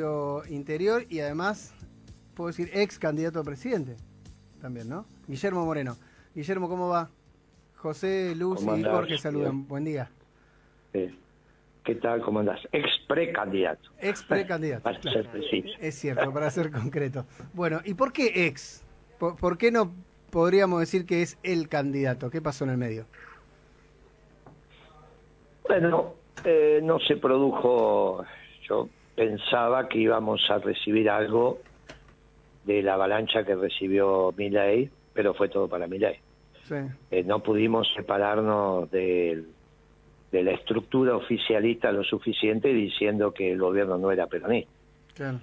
comercio interior y además, puedo decir, ex candidato a presidente también, ¿no? Guillermo Moreno. Guillermo, ¿cómo va? José, Luz y Jorge saludan. Buen día. ¿Qué tal? ¿Cómo andás? Ex precandidato. Ex precandidato. Para ser preciso. Es cierto, para ser concreto. Bueno, ¿y por qué ex? ¿Por qué no podríamos decir que es el candidato? ¿Qué pasó en el medio? Bueno, no se produjo... Yo pensaba que íbamos a recibir algo de la avalancha que recibió Milei, pero fue todo para Milei. Sí. No pudimos separarnos de la estructura oficialista lo suficiente diciendo que el gobierno no era peronista. Claro.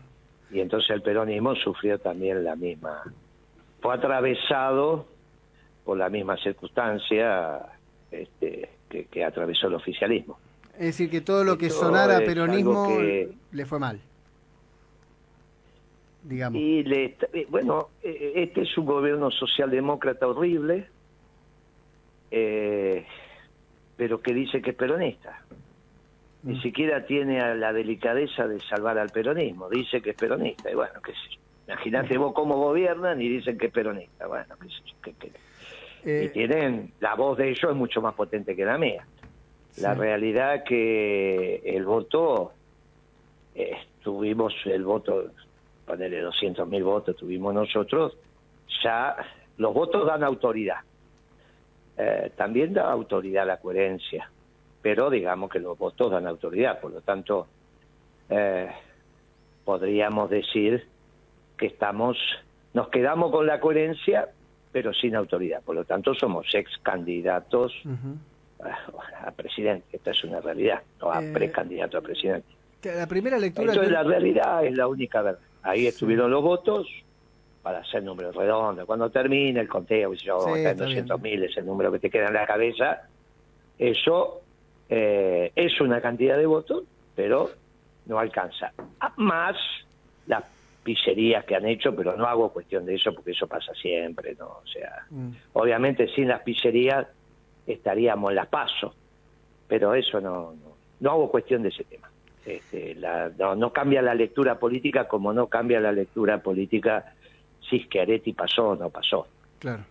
Y entonces el peronismo sufrió también la misma... Fue atravesado por la misma circunstancia que atravesó el oficialismo. Es decir, que todo lo que sonara peronismo le fue mal. Digamos. Y bueno, este es un gobierno socialdemócrata horrible, pero que dice que es peronista. Ni siquiera tiene a la delicadeza de salvar al peronismo, dice que es peronista. Y bueno, qué sé yo. Imagínate vos cómo gobiernan y dicen que es peronista. Bueno, qué sé yo. Y tienen, la voz de ellos es mucho más potente que la mía. La realidad es que el voto, tuvimos el voto, ponerle 200.000 votos tuvimos nosotros, ya los votos dan autoridad. También da autoridad la coherencia, pero digamos que los votos dan autoridad, por lo tanto, podríamos decir que estamos, nos quedamos con la coherencia, pero sin autoridad, por lo tanto somos ex candidatos. A presidente, esta es una realidad, no a precandidato a presidente. La primera lectura... Entonces la realidad es la única verdad. Ahí estuvieron los votos para hacer números redondos. Cuando termine el conteo, si yo, 200.000 es el número que te queda en la cabeza, eso es una cantidad de votos, pero no alcanza. Más las pizzerías que han hecho, pero no hago cuestión de eso porque eso pasa siempre, ¿no? O sea, obviamente sin las pizzerías estaríamos en las PASO, pero eso no hago cuestión de ese tema. No cambia la lectura política, como no cambia la lectura política si Schiaretti pasó o no pasó. Claro.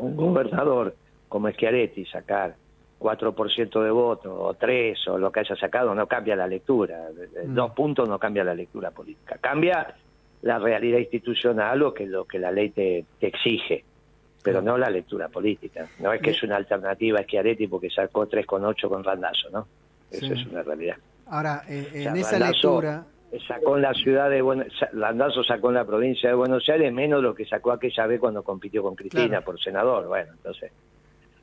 Un gobernador como Schiaretti sacar 4% de votos o 3 o lo que haya sacado no cambia la lectura. 2 puntos no cambia la lectura política. Cambia la realidad institucional o que lo que la ley te exige. Pero no la lectura política. No es que es una alternativa a Schiaretti porque sacó 3,8 con Randazzo, ¿no? Eso es una realidad. Ahora, en esa lectura... Sacó en la ciudad de Randazzo sacó en la provincia de Buenos Aires menos lo que sacó aquella vez cuando compitió con Cristina por senador. Bueno, entonces,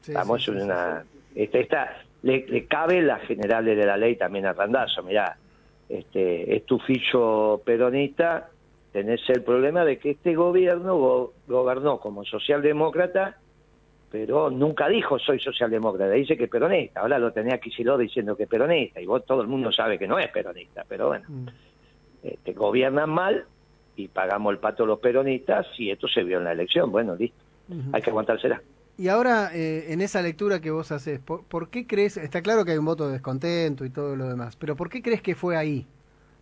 estamos en una... Le cabe la general de la ley también a Randazzo. Mirá, es tu ficho peronista... Tenés el problema de que este gobierno gobernó como socialdemócrata, pero nunca dijo soy socialdemócrata, dice que es peronista. Ahora lo tenía Kicillof diciendo que es peronista, y vos todo el mundo sabe que no es peronista, pero bueno, gobiernan mal y pagamos el pato los peronistas y esto se vio en la elección. Bueno, listo, hay que aguantársela. Y ahora, en esa lectura que vos haces, ¿por qué crees, está claro que hay un voto de descontento y todo lo demás, pero por qué crees que fue ahí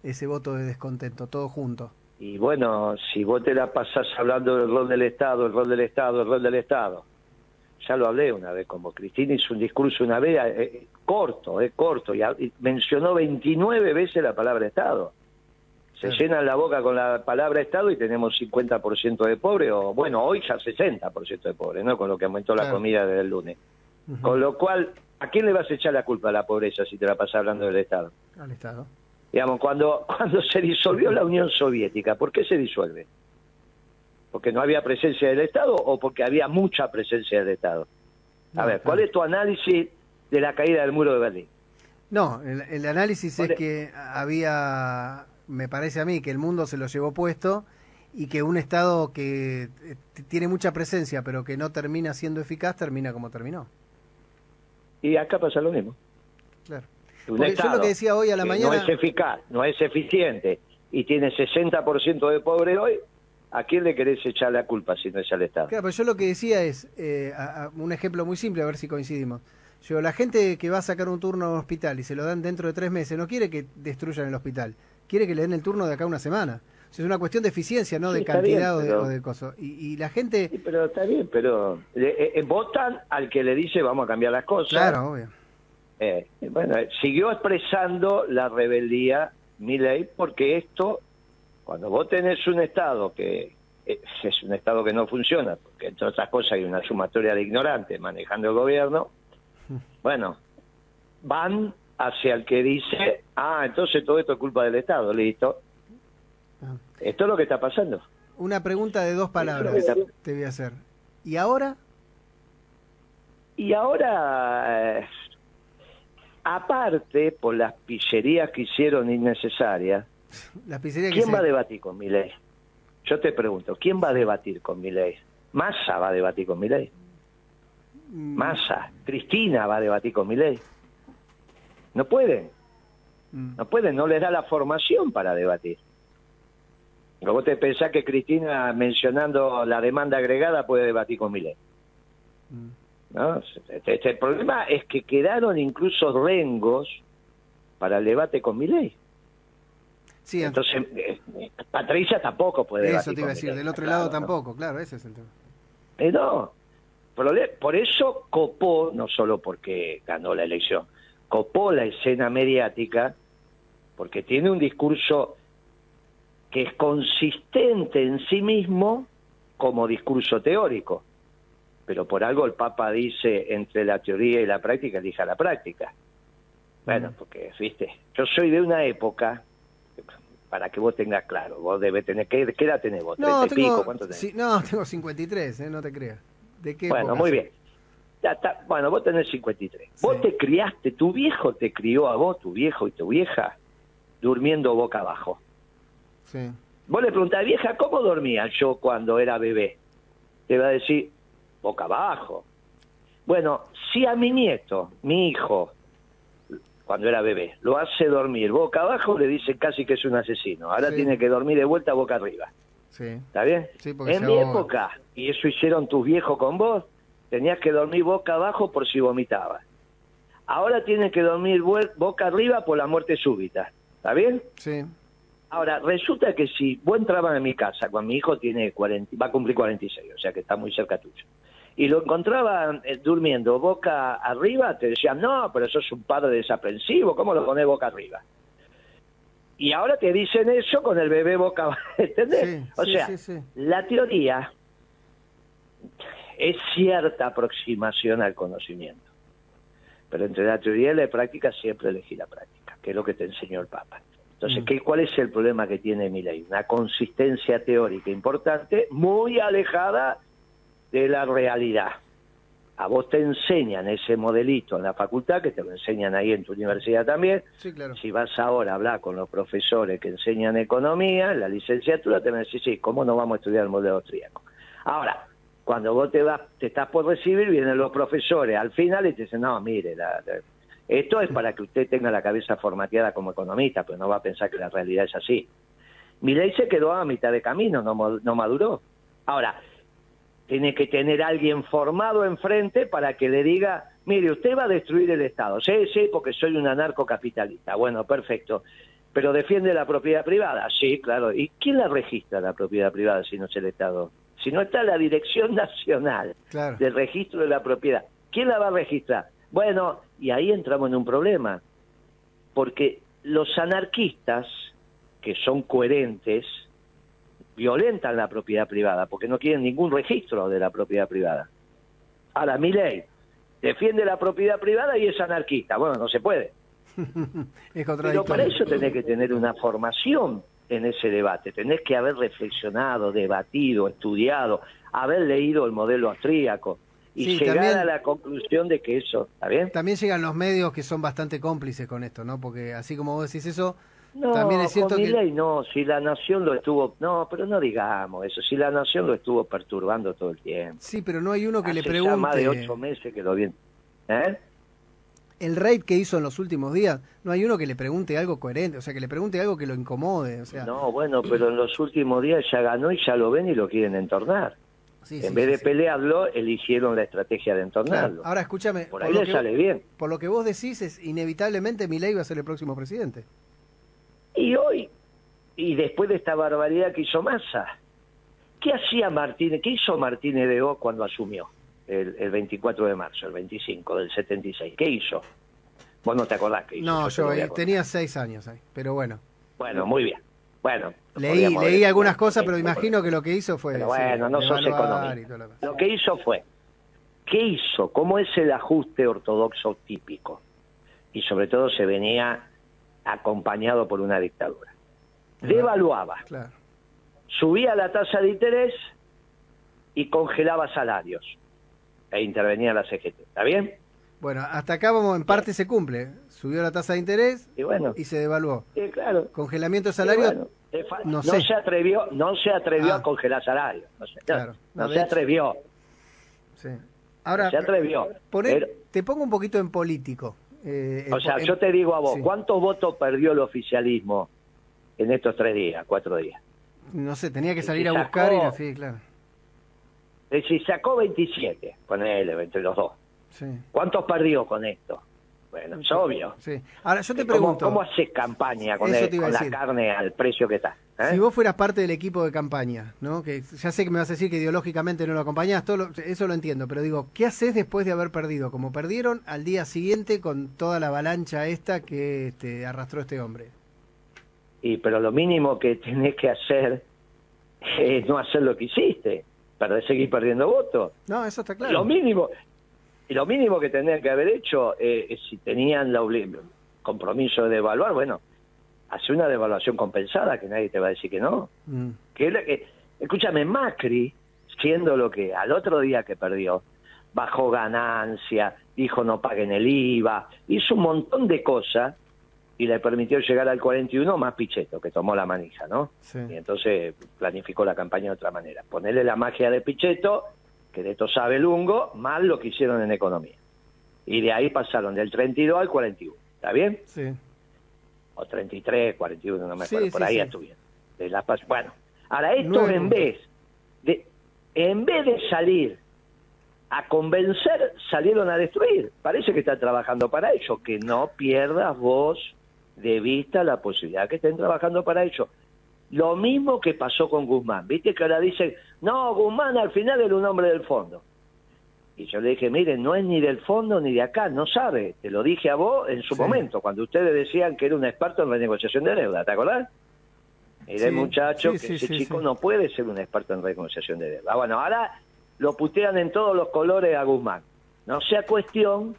ese voto de descontento, todo junto? Y bueno, si vos te la pasás hablando del rol del Estado, el rol del Estado, el rol del Estado, ya lo hablé una vez con vos. Cristina hizo un discurso una vez, corto, y mencionó 29 veces la palabra Estado. Se llenan la boca con la palabra Estado y tenemos 50% de pobre, o bueno, hoy ya 60% de pobre, ¿no? Con lo que aumentó la comida desde el lunes. Con lo cual, ¿a quién le vas a echar la culpa a la pobreza si te la pasás hablando del Estado? Al Estado. Digamos, cuando se disolvió la Unión Soviética, ¿por qué se disuelve? ¿Porque no había presencia del Estado o porque había mucha presencia del Estado? A ver, ¿cuál es tu análisis de la caída del muro de Berlín? No, el análisis es que había, me parece a mí, que el mundo se lo llevó puesto y que un Estado que tiene mucha presencia pero que no termina siendo eficaz, termina como terminó. Y acá pasa lo mismo. Claro. Porque yo lo que decía hoy a la mañana... No es eficaz, no es eficiente, y tiene 60% de pobre hoy, ¿a quién le querés echar la culpa si no es al Estado? Claro, pero yo lo que decía es, un ejemplo muy simple, a ver si coincidimos. Yo, la gente que va a sacar un turno a un hospital y se lo dan dentro de 3 meses, no quiere que destruyan el hospital, quiere que le den el turno de acá a una semana. O sea, es una cuestión de eficiencia, no de cantidad bien, pero... o de cosas. Y la gente... Sí, pero está bien, pero votan al que le dice vamos a cambiar las cosas. Claro, obvio. Bueno, siguió expresando la rebeldía Milei, porque esto, cuando vos tenés un Estado que es un Estado que no funciona, porque entre otras cosas hay una sumatoria de ignorantes manejando el gobierno, bueno, van hacia el que dice, ah, entonces todo esto es culpa del Estado, listo. Esto es lo que está pasando. Una pregunta de dos palabras te voy a hacer. ¿Y ahora? Y ahora, aparte por las pillerías que hicieron innecesarias, ¿quién va a debatir con Milei? Yo te pregunto, ¿quién va a debatir con Milei? Massa va a debatir con Milei. Massa, Cristina va a debatir con Milei. No pueden. No pueden, no les da la formación para debatir. ¿Vos te pensás que Cristina, mencionando la demanda agregada, puede debatir con Milei? ¿No? El problema es que quedaron incluso rengos para el debate con Milei. Sí, entonces, Patricia tampoco puede debatir. Eso te iba a decir, del otro lado tampoco, claro, ese es el tema. No, por eso copó, no solo porque ganó la elección, copó la escena mediática, porque tiene un discurso que es consistente en sí mismo como discurso teórico. Pero por algo el Papa dice, entre la teoría y la práctica, elija la práctica. Bueno, porque, viste, yo soy de una época, para que vos tengas claro, vos debes tener, ¿qué edad tenés vos? No, tengo, pico, ¿cuánto tenés? Sí, no, tengo 53, no te creas. ¿De qué época? Bueno, muy bien. Ya está, bueno, vos tenés 53. Sí. Vos te criaste, tu viejo te crió a vos, tu viejo y tu vieja, durmiendo boca abajo. Sí. Vos le preguntás, vieja, ¿cómo dormía yo cuando era bebé? Te va a decir, boca abajo. Bueno, si a mi nieto, mi hijo, cuando era bebé, lo hace dormir boca abajo, le dicen casi que es un asesino. Ahora sí, tiene que dormir de vuelta boca arriba. Sí. ¿Está bien? Sí, en mi época, y eso hicieron tus viejos con vos, tenías que dormir boca abajo por si vomitabas. Ahora tienen que dormir boca arriba por la muerte súbita. ¿Está bien? Sí. Ahora, resulta que si vos entrabas en mi casa, cuando mi hijo tiene 40, va a cumplir 46, o sea que está muy cerca tuyo, y lo encontraban durmiendo boca arriba, te decían, no, pero sos un padre desaprensivo, ¿cómo lo ponés boca arriba? Y ahora te dicen eso con el bebé boca abajo, ¿entendés? Sí, o sea, la teoría es cierta aproximación al conocimiento, pero entre la teoría y la práctica siempre elegí la práctica, que es lo que te enseñó el Papa. Entonces, ¿cuál es el problema que tiene Milei? Una consistencia teórica importante, muy alejada de la realidad. A vos te enseñan ese modelito en la facultad, que te lo enseñan ahí en tu universidad también. Sí, claro. Si vas ahora a hablar con los profesores que enseñan economía, en la licenciatura, te van a decir, sí, ¿cómo no vamos a estudiar el modelo austríaco? Ahora, cuando vos te estás por recibir, vienen los profesores al final y te dicen, no, mire, esto es para que usted tenga la cabeza formateada como economista, pero no va a pensar que la realidad es así. Milei se quedó a mitad de camino, no maduró. Ahora, tiene que tener a alguien formado enfrente para que le diga, mire, usted va a destruir el Estado. Sí, porque soy un anarcocapitalista. Bueno, perfecto. Pero defiende la propiedad privada. Sí, claro. ¿Y quién la registra, la propiedad privada, si no es el Estado? Si no está la Dirección Nacional del Registro de la Propiedad. ¿Quién la va a registrar? Bueno, y ahí entramos en un problema, porque los anarquistas, que son coherentes, violentan la propiedad privada, porque no quieren ningún registro de la propiedad privada. Ahora, Milei defiende la propiedad privada y es anarquista. Bueno, no se puede. Es contradictorio. Pero para eso tenés que tener una formación en ese debate, tenés que haber reflexionado, debatido, estudiado, haber leído el modelo austríaco. Y sí, llegar también a la conclusión de que eso, ¿está bien? También llegan los medios, que son bastante cómplices con esto, ¿no? Porque así como vos decís eso, no, también es cierto con que... Milei no, si la nación lo estuvo... No, pero no digamos eso, si la nación lo estuvo perturbando todo el tiempo. Sí, pero no hay uno que le pregunte... Hace más de 8 meses que lo viene. El raid que hizo en los últimos días, no hay uno que le pregunte algo coherente, o sea, que le pregunte algo que lo incomode, o sea... No, bueno, pero en los últimos días ya ganó y ya lo ven y lo quieren entornar. Sí, en vez de pelearlo, eligieron la estrategia de entornarlo. Claro. Ahora, escúchame, por ahí le sale bien. Por lo que vos decís, es inevitablemente Milei va a ser el próximo presidente. Y hoy y después de esta barbaridad que hizo Massa. ¿Qué hacía Martínez? ¿Qué hizo Martínez de O cuando asumió el 24 de marzo, el 25 del 76? ¿Qué hizo? Vos no te acordás que hizo. No, yo tenía 6 años ahí, pero bueno. Bueno, muy bien. Bueno, leí algunas cosas, pero imagino que lo que hizo fue... Pero bueno, sí, no sos economista. Lo que hizo fue... ¿Qué hizo? ¿Cómo es el ajuste ortodoxo típico? Y sobre todo se venía acompañado por una dictadura. Devaluaba. Claro. Subía la tasa de interés y congelaba salarios. E intervenía la CGT. ¿Está bien? Bueno, hasta acá vamos, en parte se cumple. Subió la tasa de interés y, bueno, y se devaluó. Claro. Congelamiento de salarios. Bueno, no se atrevió a congelar salarios. No se atrevió. Sí. Ahora, no se atrevió. Pero te pongo un poquito en político. Yo te digo a vos, sí. ¿Cuántos votos perdió el oficialismo en estos 4 días? No sé, tenía que salir a buscar y sí, claro. Si sacó 27, con él, entre los dos. Sí. ¿Cuántos perdió con esto? Bueno, es obvio. Sí. Ahora, yo te pregunto... ¿Cómo haces campaña con la carne al precio que está? ¿Eh? Si vos fueras parte del equipo de campaña, ¿no? Que ya sé que me vas a decir que ideológicamente no lo acompañás, eso lo entiendo, pero digo, ¿qué haces después de haber perdido? Como perdieron al día siguiente con toda la avalancha esta que arrastró este hombre. Pero lo mínimo que tenés que hacer es no hacer lo que hiciste, para seguir perdiendo votos. No, eso está claro. Lo mínimo que tendrían que haber hecho, si tenían el compromiso de devaluar, bueno, hace una devaluación compensada, que nadie te va a decir que no. Mm. Escúchame, Macri, siendo lo que al otro día que perdió, bajó ganancia, dijo no paguen el IVA, hizo un montón de cosas y le permitió llegar al 41 más Pichetto, que tomó la manija, ¿no? Sí. Y entonces planificó la campaña de otra manera. Ponerle la magia de Pichetto, que de esto sabe el Lungo, más lo que hicieron en economía. Y de ahí pasaron del 32 al 41, ¿está bien? Sí. O 33, 41, no me acuerdo, sí, por ahí estuvieron. De la paz. Bueno, ahora esto en vez de salir a convencer, salieron a destruir. Parece que están trabajando para ellos, que no pierdas vos de vista la posibilidad que estén trabajando para ellos. Lo mismo que pasó con Guzmán, viste que ahora dicen, no, Guzmán al final era un hombre del fondo. Y yo le dije, miren, no es ni del fondo ni de acá, no sabe, te lo dije a vos en su momento, cuando ustedes decían que era un experto en renegociación de deuda, ¿te acordás? Mirá, muchacho, ese chico no puede ser un experto en renegociación de deuda. Bueno, ahora lo putean en todos los colores a Guzmán. No sea cuestión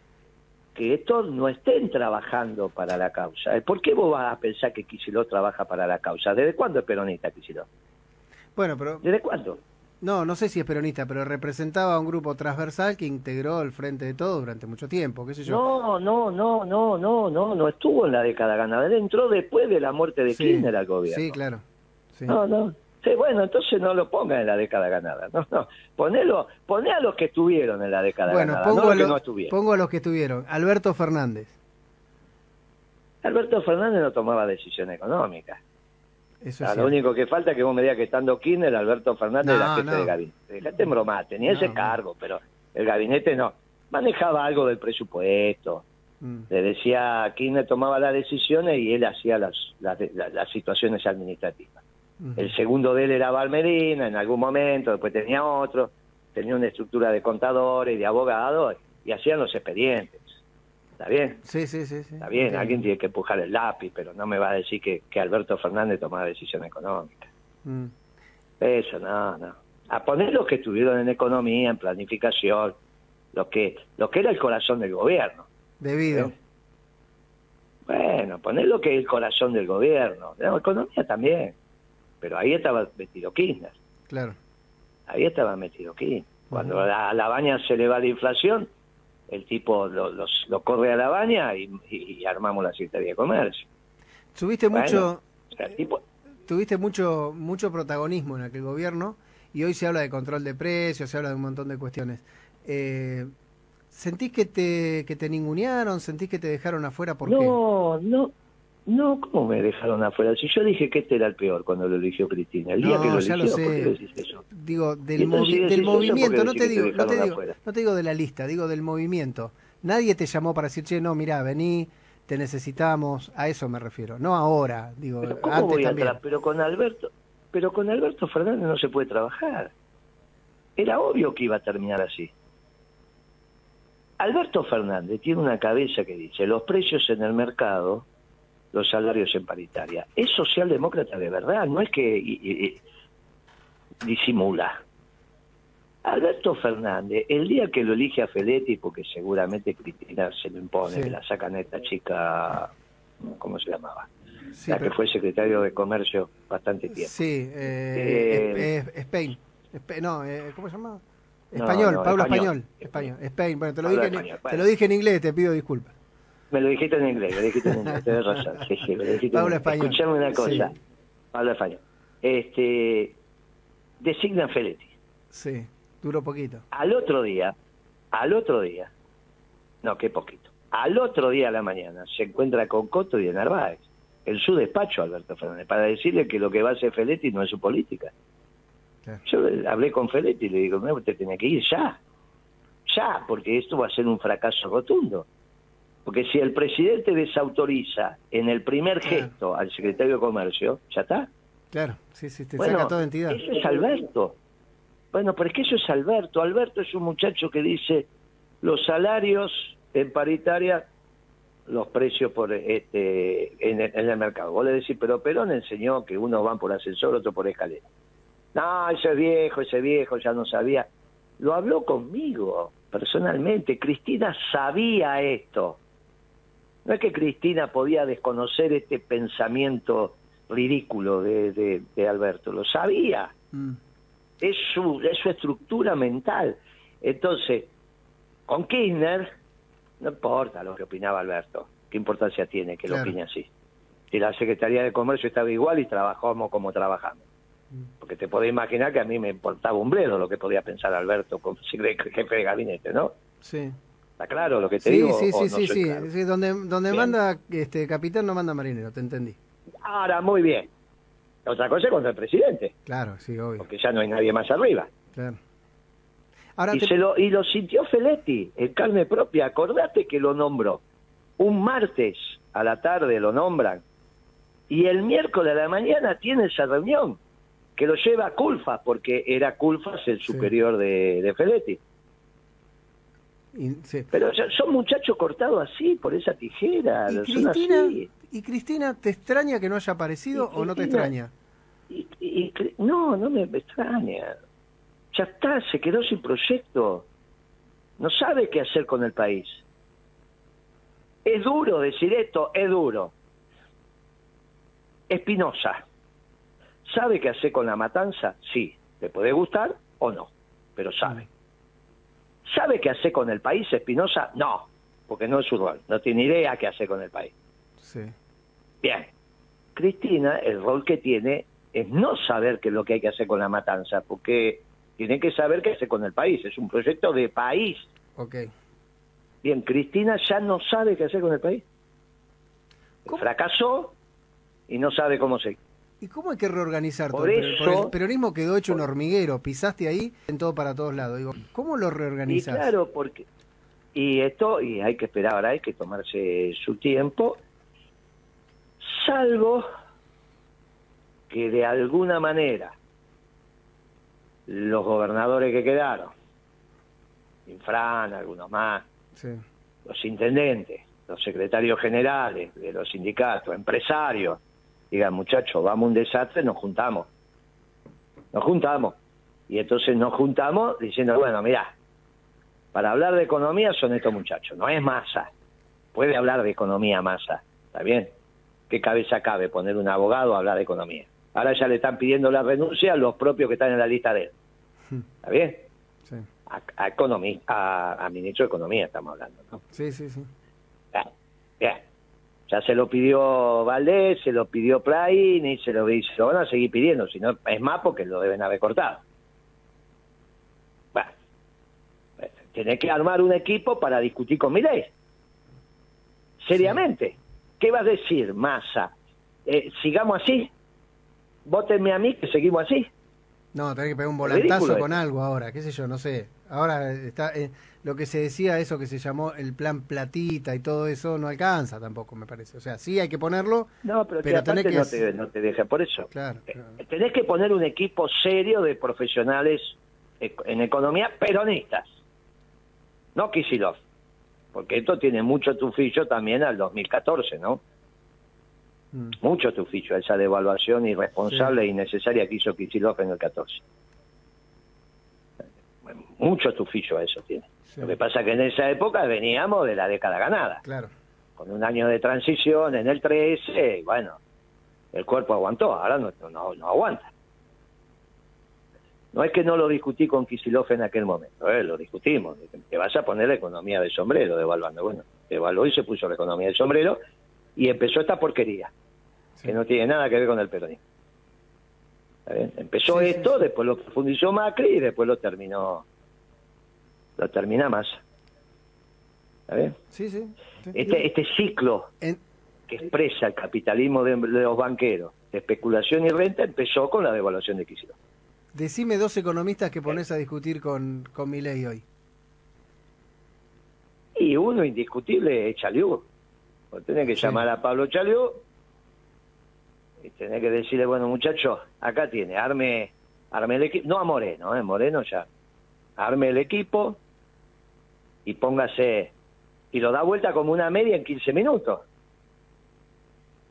que estos no estén trabajando para la causa. ¿Por qué vos vas a pensar que Kicillof trabaja para la causa? ¿Desde cuándo es peronista Kicillof? Bueno, pero... ¿Desde cuándo? No sé si es peronista, pero representaba a un grupo transversal que integró el Frente de Todos durante mucho tiempo, qué sé yo. No estuvo en la década ganadera, entró después de la muerte de Kirchner al gobierno. Sí, claro. Sí. No. Sí, bueno, entonces no lo pongan en la década ganada. No. Poné a los que estuvieron en la década ganada. Bueno, pongo a los que estuvieron. Alberto Fernández. Alberto Fernández no tomaba decisión económica. Eso es lo único que falta, que vos me digas que estando Kirchner, Alberto Fernández era jefe de gabinete. Dejate en broma, tenía ese cargo, pero el gabinete no. Manejaba algo del presupuesto. Le decía a Kirchner, tomaba las decisiones y él hacía las situaciones administrativas. El segundo de él era Valmerina en algún momento, después tenía otro, tenía una estructura de contadores, de abogados, y hacían los expedientes. ¿Está bien? Sí. Está bien, alguien tiene que empujar el lápiz, pero no me va a decir que Alberto Fernández tomaba decisión económica. Eso, no. A poner los que estuvieron en economía, en planificación, lo que era el corazón del gobierno. Debido. ¿Sí? Bueno, poner lo que es el corazón del gobierno. No, economía también. Pero ahí estaba metido Kirchner. Claro. Ahí estaba metido Kirchner. Cuando a la baña se le va la inflación, el tipo lo corre a la baña y armamos la Secretaría de Comercio. Tuviste mucho protagonismo en aquel gobierno y hoy se habla de control de precios, se habla de un montón de cuestiones. ¿Sentís que te ningunearon? ¿Sentís que te dejaron afuera? ¿Por qué? No, ¿cómo me dejaron afuera? Si yo dije que este era el peor cuando lo eligió Cristina. El día que lo eligió, ya lo sé. ¿Por qué decís eso? Digo, del movimiento, no te digo de la lista, digo del movimiento. Nadie te llamó para decir, che, no, mirá, vení, te necesitábamos, a eso me refiero, no ahora, digo, pero ¿cómo antes voy también? Atrás, pero con Alberto Fernández no se puede trabajar. Era obvio que iba a terminar así. Alberto Fernández tiene una cabeza que dice, los precios en el mercado, los salarios en paritaria. Es socialdemócrata de verdad, no es que disimula. Alberto Fernández, el día que lo elige a Feletti, porque seguramente Cristina se lo impone, sí, que la sacan a esta chica, ¿cómo se llamaba? Sí, la que fue secretario de Comercio bastante tiempo. Sí, Spain. No, ¿cómo se llama? Español, no, Pablo Español. Español. Bueno, te lo dije en inglés, te pido disculpas. Me lo dijiste en inglés, tenés razón. Sí, me lo dijiste Pablo en Español. Escuchame una cosa, sí. Pablo Español. Designan Feletti. Sí. Duró poquito. Al otro día, no, qué poquito. Al otro día a la mañana se encuentra con Cotto y de Narváez, en su despacho, Alberto Fernández, para decirle que lo que va a hacer Feletti no es su política. Claro. Yo hablé con Feletti y le digo, no, usted tenía que ir ya, porque esto va a ser un fracaso rotundo. Porque si el presidente desautoriza en el primer gesto al secretario de Comercio, ya está. Claro, sí, te saca toda entidad. Eso es Alberto. Bueno, pero es que eso es Alberto. Alberto es un muchacho que dice los salarios en paritaria, los precios por en el mercado. Vos le decís, pero Perón enseñó que unos van por ascensor, otros por escalera. No, ese viejo ya no sabía. Lo habló conmigo personalmente. Cristina sabía esto. No es que Cristina podía desconocer este pensamiento ridículo de Alberto. Lo sabía. Es su estructura mental. Entonces, con Kirchner, no importa lo que opinaba Alberto. ¿Qué importancia tiene que lo opine así? Y la Secretaría de Comercio estaba igual y trabajamos como trabajamos. Porque te podés imaginar que a mí me importaba un bledo lo que podía pensar Alberto como jefe de gabinete, ¿no? Sí. ¿Está claro lo que te digo? Sí. Claro. Sí, donde manda capitán no manda marinero, te entendí. Ahora, muy bien. Otra cosa es contra el presidente. Claro, sí, obvio. Porque ya no hay nadie más arriba. Claro. Ahora y lo sintió Feletti en carne propia. Acordate que lo nombró. Un martes a la tarde lo nombran. Y el miércoles a la mañana tiene esa reunión. Que lo lleva a Culfas, porque era Culfas el superior de Feletti. Sí. Pero son muchachos cortados así, por esa tijera. ¿Y Cristina te extraña que no haya aparecido o no te extraña? No me extraña. Ya está, se quedó sin proyecto. No sabe qué hacer con el país. Es duro decir esto, es duro. Espinosa. ¿Sabe qué hacer con la matanza? Sí. ¿Le puede gustar o no? Pero sabe. ¿Sabe qué hacer con el país, Espinosa? No, porque no es su rol. No tiene idea qué hacer con el país. Sí. Bien, Cristina, el rol que tiene es no saber qué es lo que hay que hacer con la matanza, porque tienen que saber qué hacer con el país, es un proyecto de país. Okay. Bien, Cristina ya no sabe qué hacer con el país. Fracasó y no sabe cómo seguir. ¿Y cómo hay que reorganizar todo? Por el peronismo quedó hecho un hormiguero, pisaste ahí en todo para todos lados. Digo, ¿cómo lo reorganizás? Y claro, porque... Y hay que esperar, ahora hay que tomarse su tiempo... Salvo que de alguna manera los gobernadores que quedaron, Infran, algunos más, los intendentes, los secretarios generales de los sindicatos, empresarios, digan, muchachos, vamos a un desastre, nos juntamos. Y entonces nos juntamos diciendo, bueno, mirá, para hablar de economía son estos muchachos, no es Massa. Puede hablar de economía Massa, ¿está bien? ¿Qué cabeza cabe poner un abogado a hablar de economía? Ahora ya le están pidiendo la renuncia a los propios que están en la lista de él. ¿Está bien? Sí. A ministro de Economía estamos hablando, ¿no? Sí. Bien. Ya se lo pidió Valdés, se lo pidió Plaín y se lo van a seguir pidiendo. Si no, es más porque lo deben haber cortado. Bueno. Tiene que armar un equipo para discutir con Milei. Seriamente. Sí. ¿Qué va a decir Massa? ¿Sigamos así? ¿Vótenme a mí que seguimos así? No, tenés que pegar un volantazo con algo ahora, qué sé yo, no sé. Ahora está lo que se decía, eso que se llamó el plan platita y todo eso, no alcanza tampoco, me parece. O sea, sí hay que ponerlo, no, pero tenés que... No te deja, por eso. Claro, claro. Tenés que poner un equipo serio de profesionales en economía peronistas. No Kicillof, porque esto tiene mucho tufillo también al 2014, ¿no? Mucho tufillo a esa devaluación irresponsable e innecesaria que hizo Kicillof en el 14. Mucho tufillo a eso tiene. Sí. Lo que pasa es que en esa época veníamos de la década ganada. Claro. Con un año de transición en el 13, y bueno, el cuerpo aguantó, ahora no aguanta. No es que no lo discutí con Kicillof en aquel momento, lo discutimos. Te vas a poner la economía de sombrero devaluando. Bueno, devaluó y se puso la economía de sombrero y empezó esta porquería, que no tiene nada que ver con el peronismo. Empezó esto. Después lo profundizó Macri y después lo termina Massa. Sí. Este ciclo que expresa el capitalismo de los banqueros, de especulación y renta, empezó con la devaluación de Kicillof. Decime dos economistas que pones a discutir con Milei hoy. Y uno indiscutible es Challú. Tenés que llamar a Pablo Challú y tenés que decirle, bueno, muchachos, acá tiene, arme el equipo, no a Moreno, Moreno ya, arme el equipo y póngase, y lo da vuelta como una media en 15 minutos.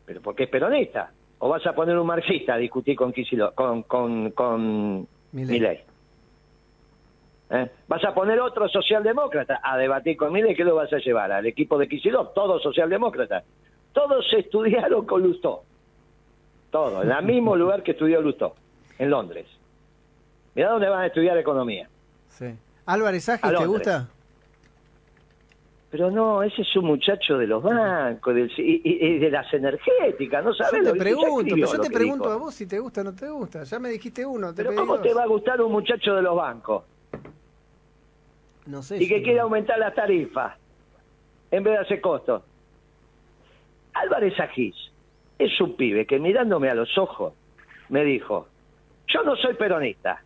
Pero porque es peronista. ¿O vas a poner un marxista a discutir con Kicillof, con Milei? ¿Vas a poner otro socialdemócrata a debatir con Milei? ¿Qué lo vas a llevar? Al equipo de Kicillof, todos socialdemócratas. Todos estudiaron con Lutó. Todos, en el mismo lugar que estudió Lutó, en Londres. Mirá dónde van a estudiar economía. Sí. Álvarez Agis, ¿te gusta? Pero no, ese es un muchacho de los bancos y de las energéticas, ¿no sabes? Yo te pregunto a vos si te gusta o no te gusta, ya me dijiste uno. ¿Cómo te va a gustar un muchacho de los bancos? No sé. Y que quiere aumentar las tarifas en vez de hacer costos. Álvarez Agis es un pibe que mirándome a los ojos me dijo, yo no soy peronista,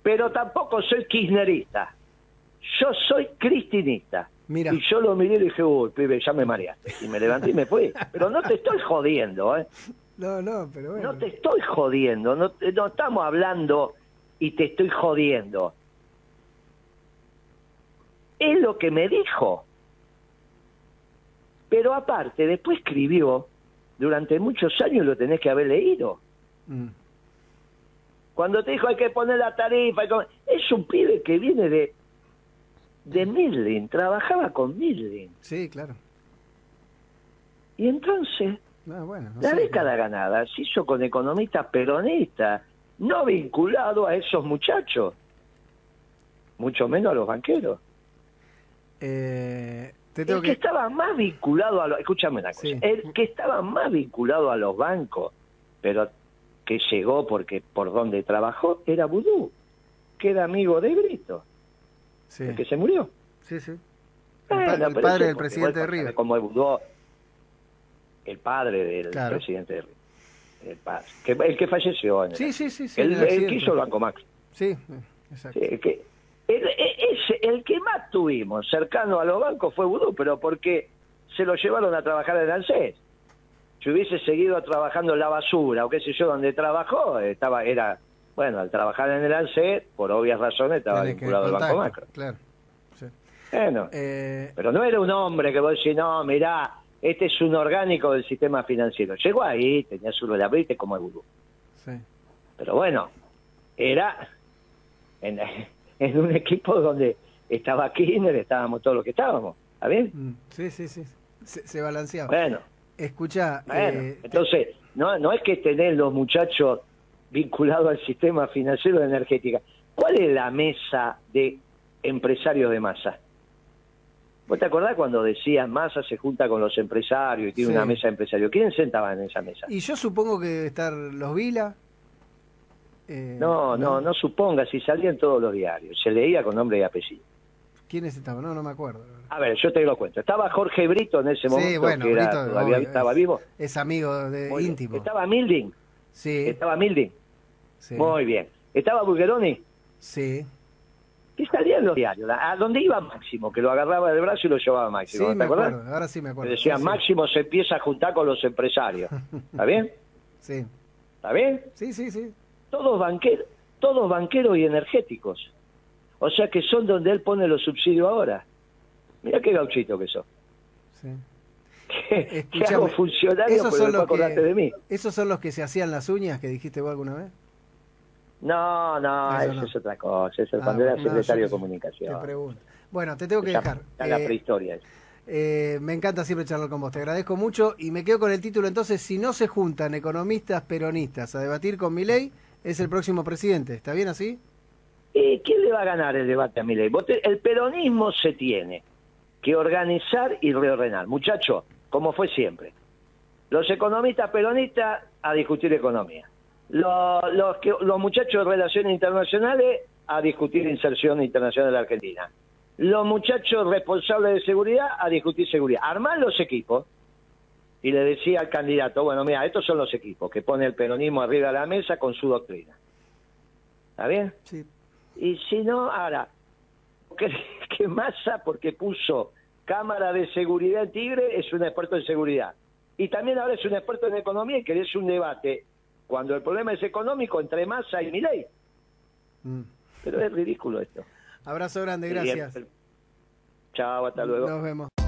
pero tampoco soy kirchnerista, yo soy cristinista. Mira. Y yo lo miré y le dije, uy, pibe, ya me mareaste. Y me levanté y me fui. Pero no te estoy jodiendo, ¿eh? No, pero bueno. No te estoy jodiendo. No estamos hablando y te estoy jodiendo. Es lo que me dijo. Pero aparte, después escribió, durante muchos años lo tenés que haber leído. Cuando te dijo, hay que poner la tarifa. Es un pibe que viene de Milning, trabajaba con Milning. Sí, claro. Y entonces, la década ganada se hizo con economistas peronistas, no vinculado a esos muchachos, mucho menos a los banqueros. El que estaba más vinculado a los... Escúchame una cosa. Sí. El que estaba más vinculado a los bancos, pero que llegó porque por donde trabajó, era Budú, que era amigo de Brito. Sí. El que se murió. Sí, sí. El padre del presidente de Río. Como Budó, el padre del presidente de Río. El que falleció. Sí. El que hizo el Banco Macri. Sí, exacto. Sí, el que más tuvimos cercano a los bancos fue Budú, pero porque se lo llevaron a trabajar en ANSES. Si hubiese seguido trabajando en la basura o qué sé yo, donde trabajó, bueno, al trabajar en el ANSES, por obvias razones, estaba vinculado al Banco Macro. Claro. Sí. Bueno, pero no era un hombre que vos decís, no, mirá, este es un orgánico del sistema financiero. Llegó ahí, tenía su relabro, viste, como el Budú. Sí. Pero bueno, era en un equipo donde estaba Kirchner, estábamos todos los que estábamos. ¿Está bien? Sí. Se balanceaba. Bueno. Escuchá. Bueno, entonces, no es que tener los muchachos vinculado al sistema financiero de energética. ¿Cuál es la mesa de empresarios de Massa? ¿Vos te acordás cuando decías Massa se junta con los empresarios y tiene una mesa de empresarios? ¿Quién sentaba en esa mesa? Y yo supongo que estar los Vila. No supongas, si salían todos los diarios. Se leía con nombre y apellido. ¿Quiénes estaban? No me acuerdo. A ver, yo te lo cuento. Estaba Jorge Brito en ese momento. Sí, bueno, que era, Brito todavía estaba vivo. Es amigo íntimo. Estaba Milning. Sí. Estaba Milning. Sí. Muy bien. ¿Estaba Bulgeroni? Sí. que salía en los diarios. A donde iba Máximo, que lo agarraba del brazo y lo llevaba Máximo. Sí, ¿te acordás? Acuerdo, ahora sí me acuerdo. Decía, sí, Máximo se empieza a juntar con los empresarios. ¿Está bien? Sí. ¿Está bien? Sí, sí, sí. Todos banqueros y energéticos. O sea que son donde él pone los subsidios ahora. Mirá qué gauchito que son. Sí. ¿Qué hago funcionario? Esos son los que, de mí. ¿Esos son los que se hacían las uñas que dijiste vos alguna vez? No, no, eso no. Es otra cosa. Eso es cuando era secretario de Comunicación. Te pregunto. Bueno, te tengo que dejar. A la prehistoria. Me encanta siempre charlar con vos. Te agradezco mucho y me quedo con el título. Entonces, si no se juntan economistas peronistas a debatir con Milei, es el próximo presidente. ¿Está bien así? ¿Quién le va a ganar el debate a Milei? El peronismo se tiene que organizar y reordenar. Muchachos, como fue siempre. Los economistas peronistas a discutir economía. Los muchachos de Relaciones Internacionales a discutir inserción internacional de la Argentina. Los muchachos responsables de seguridad a discutir seguridad. Armar los equipos. Y le decía al candidato, bueno, mira, estos son los equipos que pone el peronismo arriba de la mesa con su doctrina. ¿Está bien? Sí. Y si no, ahora, que Massa, porque puso cámara de seguridad en Tigre, es un experto en seguridad. Y también ahora es un experto en economía y querés un debate cuando el problema es económico entre Massa y Milei. Mm. Pero es ridículo esto. Abrazo grande, gracias. Chao, hasta luego. Nos vemos.